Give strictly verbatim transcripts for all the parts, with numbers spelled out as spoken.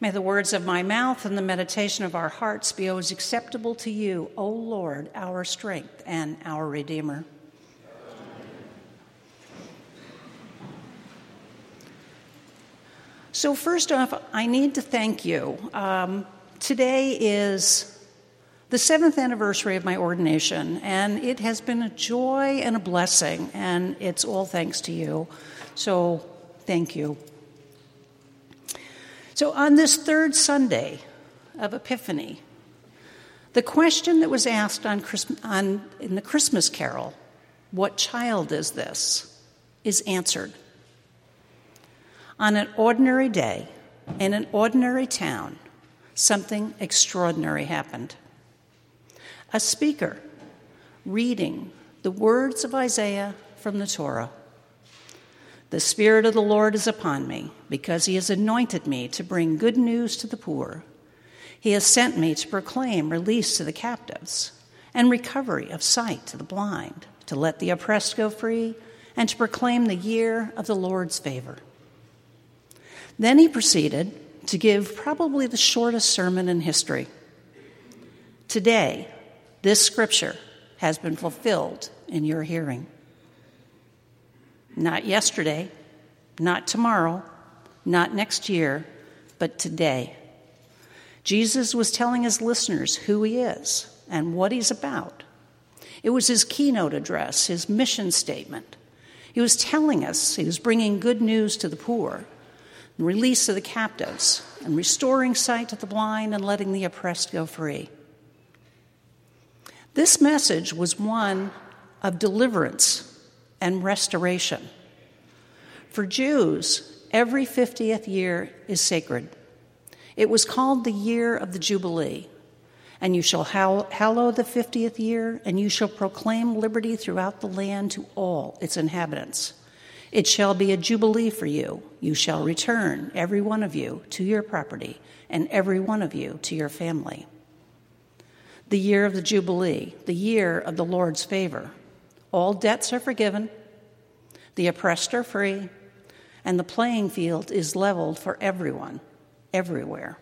May the words of my mouth and the meditation of our hearts be always acceptable to you, O Lord, our strength and our Redeemer. So first off, I need to thank you. Um, today is the seventh anniversary of my ordination, and it has been a joy and a blessing, and it's all thanks to you. So thank you. So on this third Sunday of Epiphany, the question that was asked on, Christ- on in the Christmas Carol, "What child is this?" is answered. On an ordinary day, in an ordinary town, something extraordinary happened. A speaker reading the words of Isaiah from the Torah. The Spirit of the Lord is upon me, because he has anointed me to bring good news to the poor. He has sent me to proclaim release to the captives and recovery of sight to the blind, to let the oppressed go free, and to proclaim the year of the Lord's favor. Then he proceeded to give probably the shortest sermon in history. Today, this scripture has been fulfilled in your hearing. Not yesterday, not tomorrow, not next year, but today. Jesus was telling his listeners who he is and what he's about. It was his keynote address, his mission statement. He was telling us he was bringing good news to the poor, and release of the captives, and restoring sight to the blind and letting the oppressed go free. This message was one of deliverance and restoration. For Jews, every fiftieth year is sacred. It was called the year of the Jubilee, and you shall hallow the fiftieth year, and you shall proclaim liberty throughout the land to all its inhabitants. It shall be a jubilee for you. You shall return, every one of you, to your property, and every one of you to your family. The year of the Jubilee, the year of the Lord's favor. All debts are forgiven, the oppressed are free, and the playing field is leveled for everyone, everywhere.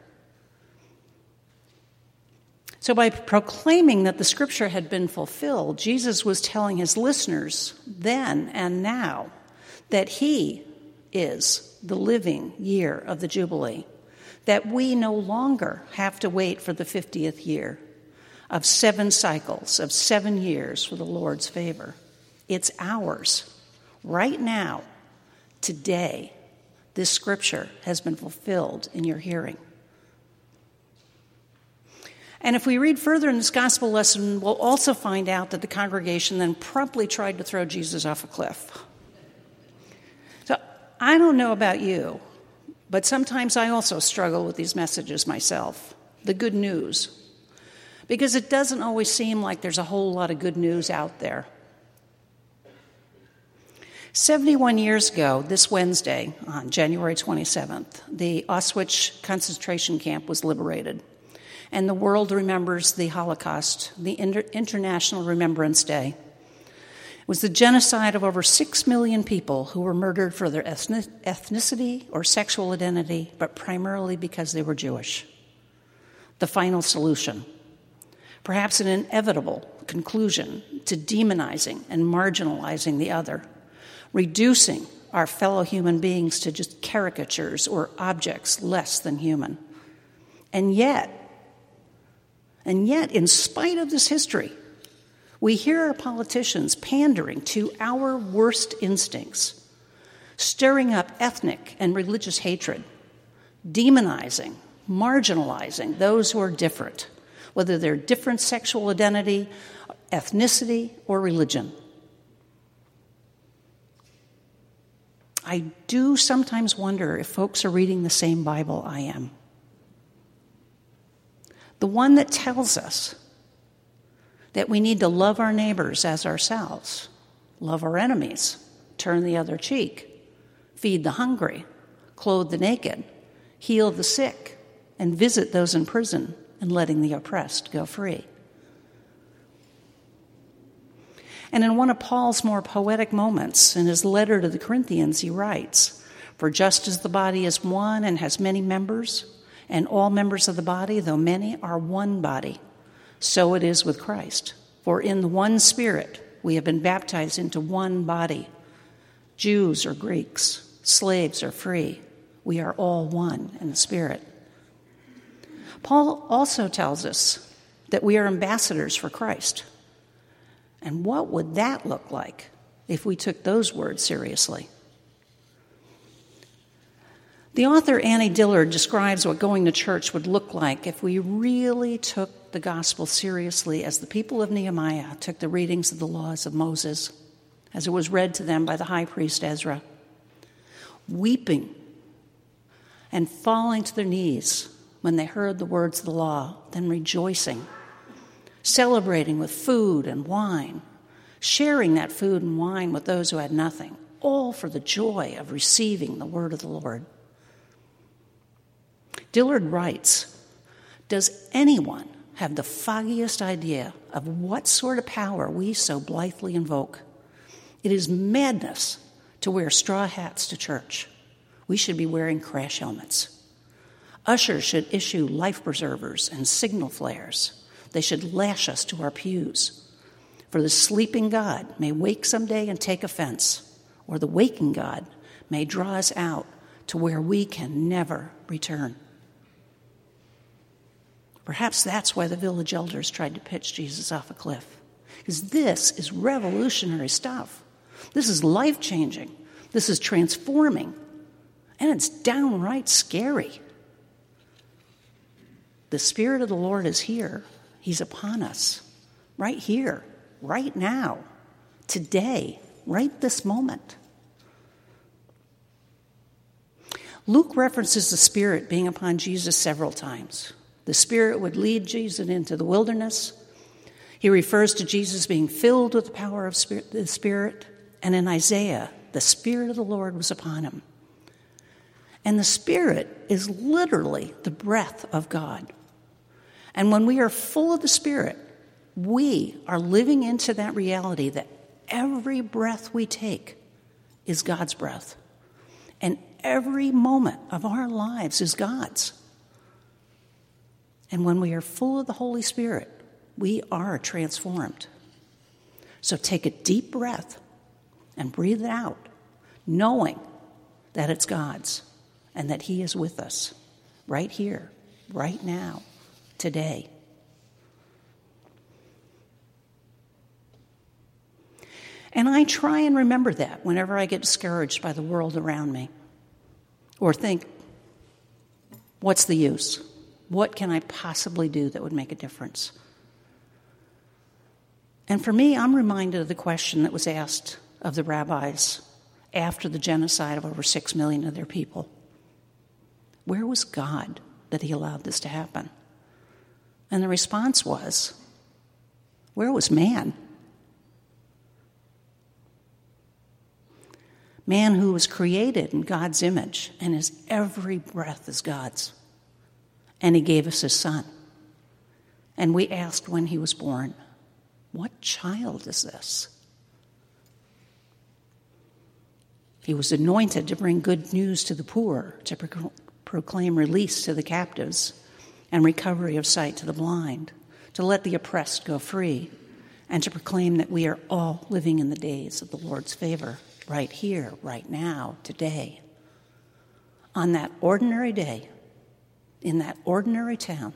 So by proclaiming that the scripture had been fulfilled, Jesus was telling his listeners then and now that he is the living year of the Jubilee, that we no longer have to wait for the fiftieth year of seven cycles, of seven years for the Lord's favor. It's ours. Right now, today, this scripture has been fulfilled in your hearing. And if we read further in this gospel lesson, we'll also find out that the congregation then promptly tried to throw Jesus off a cliff. I don't know about you, but sometimes I also struggle with these messages myself, the good news, because it doesn't always seem like there's a whole lot of good news out there. seventy-one years ago, this Wednesday, on January twenty-seventh, the Auschwitz concentration camp was liberated, and the world remembers the Holocaust, the Inter- International Remembrance Day. It was the genocide of over six million people who were murdered for their ethnicity or sexual identity, but primarily because they were Jewish. The final solution, perhaps an inevitable conclusion to demonizing and marginalizing the other, reducing our fellow human beings to just caricatures or objects less than human. And yet, and yet, in spite of this history, we hear our politicians pandering to our worst instincts, stirring up ethnic and religious hatred, demonizing, marginalizing those who are different, whether they're different sexual identity, ethnicity, or religion. I do sometimes wonder if folks are reading the same Bible I am. The one that tells us that we need to love our neighbors as ourselves, love our enemies, turn the other cheek, feed the hungry, clothe the naked, heal the sick, and visit those in prison, and letting the oppressed go free. And in one of Paul's more poetic moments, in his letter to the Corinthians, he writes, "For just as the body is one and has many members, and all members of the body, though many, are one body. So it is with Christ. For in the one Spirit we have been baptized into one body. Jews or Greeks, slaves or free, we are all one in the Spirit. Paul also tells us that we are ambassadors for Christ. And what would that look like if we took those words seriously? The author Annie Dillard describes what going to church would look like if we really took the gospel seriously as the people of Nehemiah took the readings of the laws of Moses, as it was read to them by the high priest Ezra, weeping and falling to their knees when they heard the words of the law, then rejoicing, celebrating with food and wine, sharing that food and wine with those who had nothing, all for the joy of receiving the word of the Lord. Dillard writes, "Does anyone have the foggiest idea of what sort of power we so blithely invoke? It is madness to wear straw hats to church. We should be wearing crash helmets. Ushers should issue life preservers and signal flares. They should lash us to our pews. For the sleeping God may wake someday and take offense, or the waking God may draw us out to where we can never return." Perhaps that's why the village elders tried to pitch Jesus off a cliff, because this is revolutionary stuff. This is life-changing. This is transforming. And it's downright scary. The Spirit of the Lord is here. He's upon us, right here, right now, today, right this moment. Luke references the Spirit being upon Jesus several times. The Spirit would lead Jesus into the wilderness. He refers to Jesus being filled with the power of the Spirit. And in Isaiah, the Spirit of the Lord was upon him. And the Spirit is literally the breath of God. And when we are full of the Spirit, we are living into that reality that every breath we take is God's breath. And every moment of our lives is God's. And when we are full of the Holy Spirit, we are transformed. So take a deep breath and breathe it out, knowing that it's God's and that He is with us right here, right now, today. And I try and remember that whenever I get discouraged by the world around me, or think, what's the use? What can I possibly do that would make a difference? And for me, I'm reminded of the question that was asked of the rabbis after the genocide of over six million of their people. Where was God that He allowed this to happen? And the response was, where was man? Man who was created in God's image, and his every breath is God's. And He gave us His Son. And we asked when He was born, what child is this? He was anointed to bring good news to the poor, to pro- proclaim release to the captives, and recovery of sight to the blind, to let the oppressed go free, and to proclaim that we are all living in the days of the Lord's favor, right here, right now, today. On that ordinary day, in that ordinary town,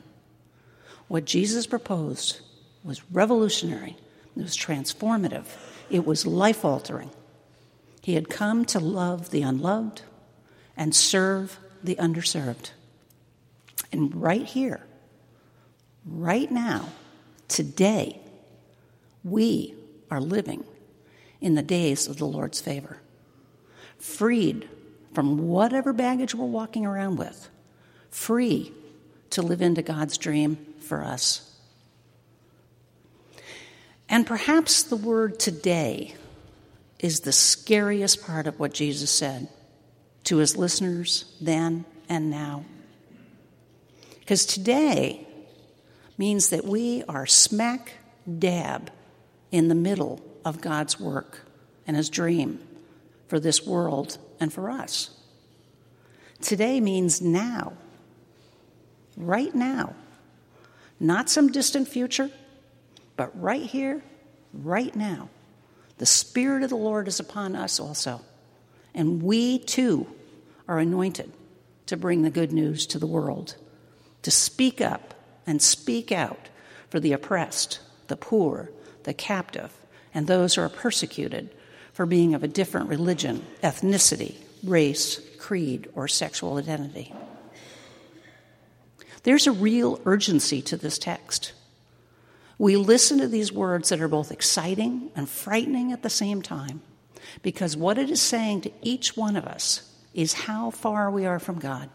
what Jesus proposed was revolutionary, it was transformative, it was life-altering. He had come to love the unloved and serve the underserved. And right here, right now, today, we are living in the days of the Lord's favor, freed from whatever baggage we're walking around with, free to live into God's dream for us. And perhaps the word today is the scariest part of what Jesus said to His listeners then and now. Because today means that we are smack dab in the middle of God's work and His dream for this world and for us. Today means now. right now. Not some distant future, but right here, right now. The Spirit of the Lord is upon us also, and we too are anointed to bring the good news to the world, to speak up and speak out for the oppressed, the poor, the captive, and those who are persecuted for being of a different religion, ethnicity, race, creed, or sexual identity. There's a real urgency to this text. We listen to these words that are both exciting and frightening at the same time, because what it is saying to each one of us is how far we are from God.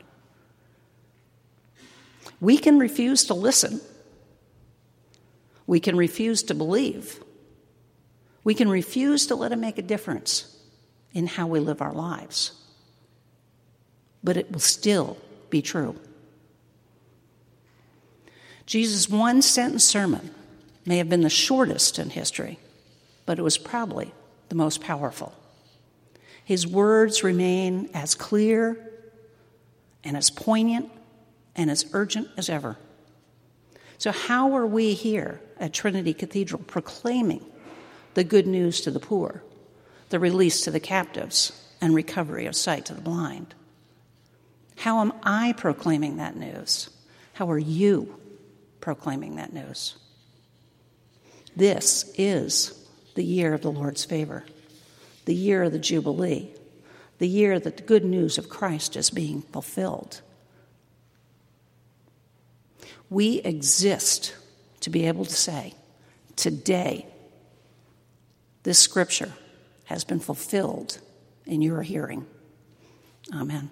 We can refuse to listen. We can refuse to believe. We can refuse to let Him make a difference in how we live our lives. But it will still be true. Jesus' one-sentence sermon may have been the shortest in history, but it was probably the most powerful. His words remain as clear and as poignant and as urgent as ever. So how are we here at Trinity Cathedral proclaiming the good news to the poor, the release to the captives, and recovery of sight to the blind? How am I proclaiming that news? How are you proclaiming that news? This is the year of the Lord's favor, the year of the Jubilee, the year that the good news of Christ is being fulfilled. We exist to be able to say, today, this scripture has been fulfilled in your hearing. Amen.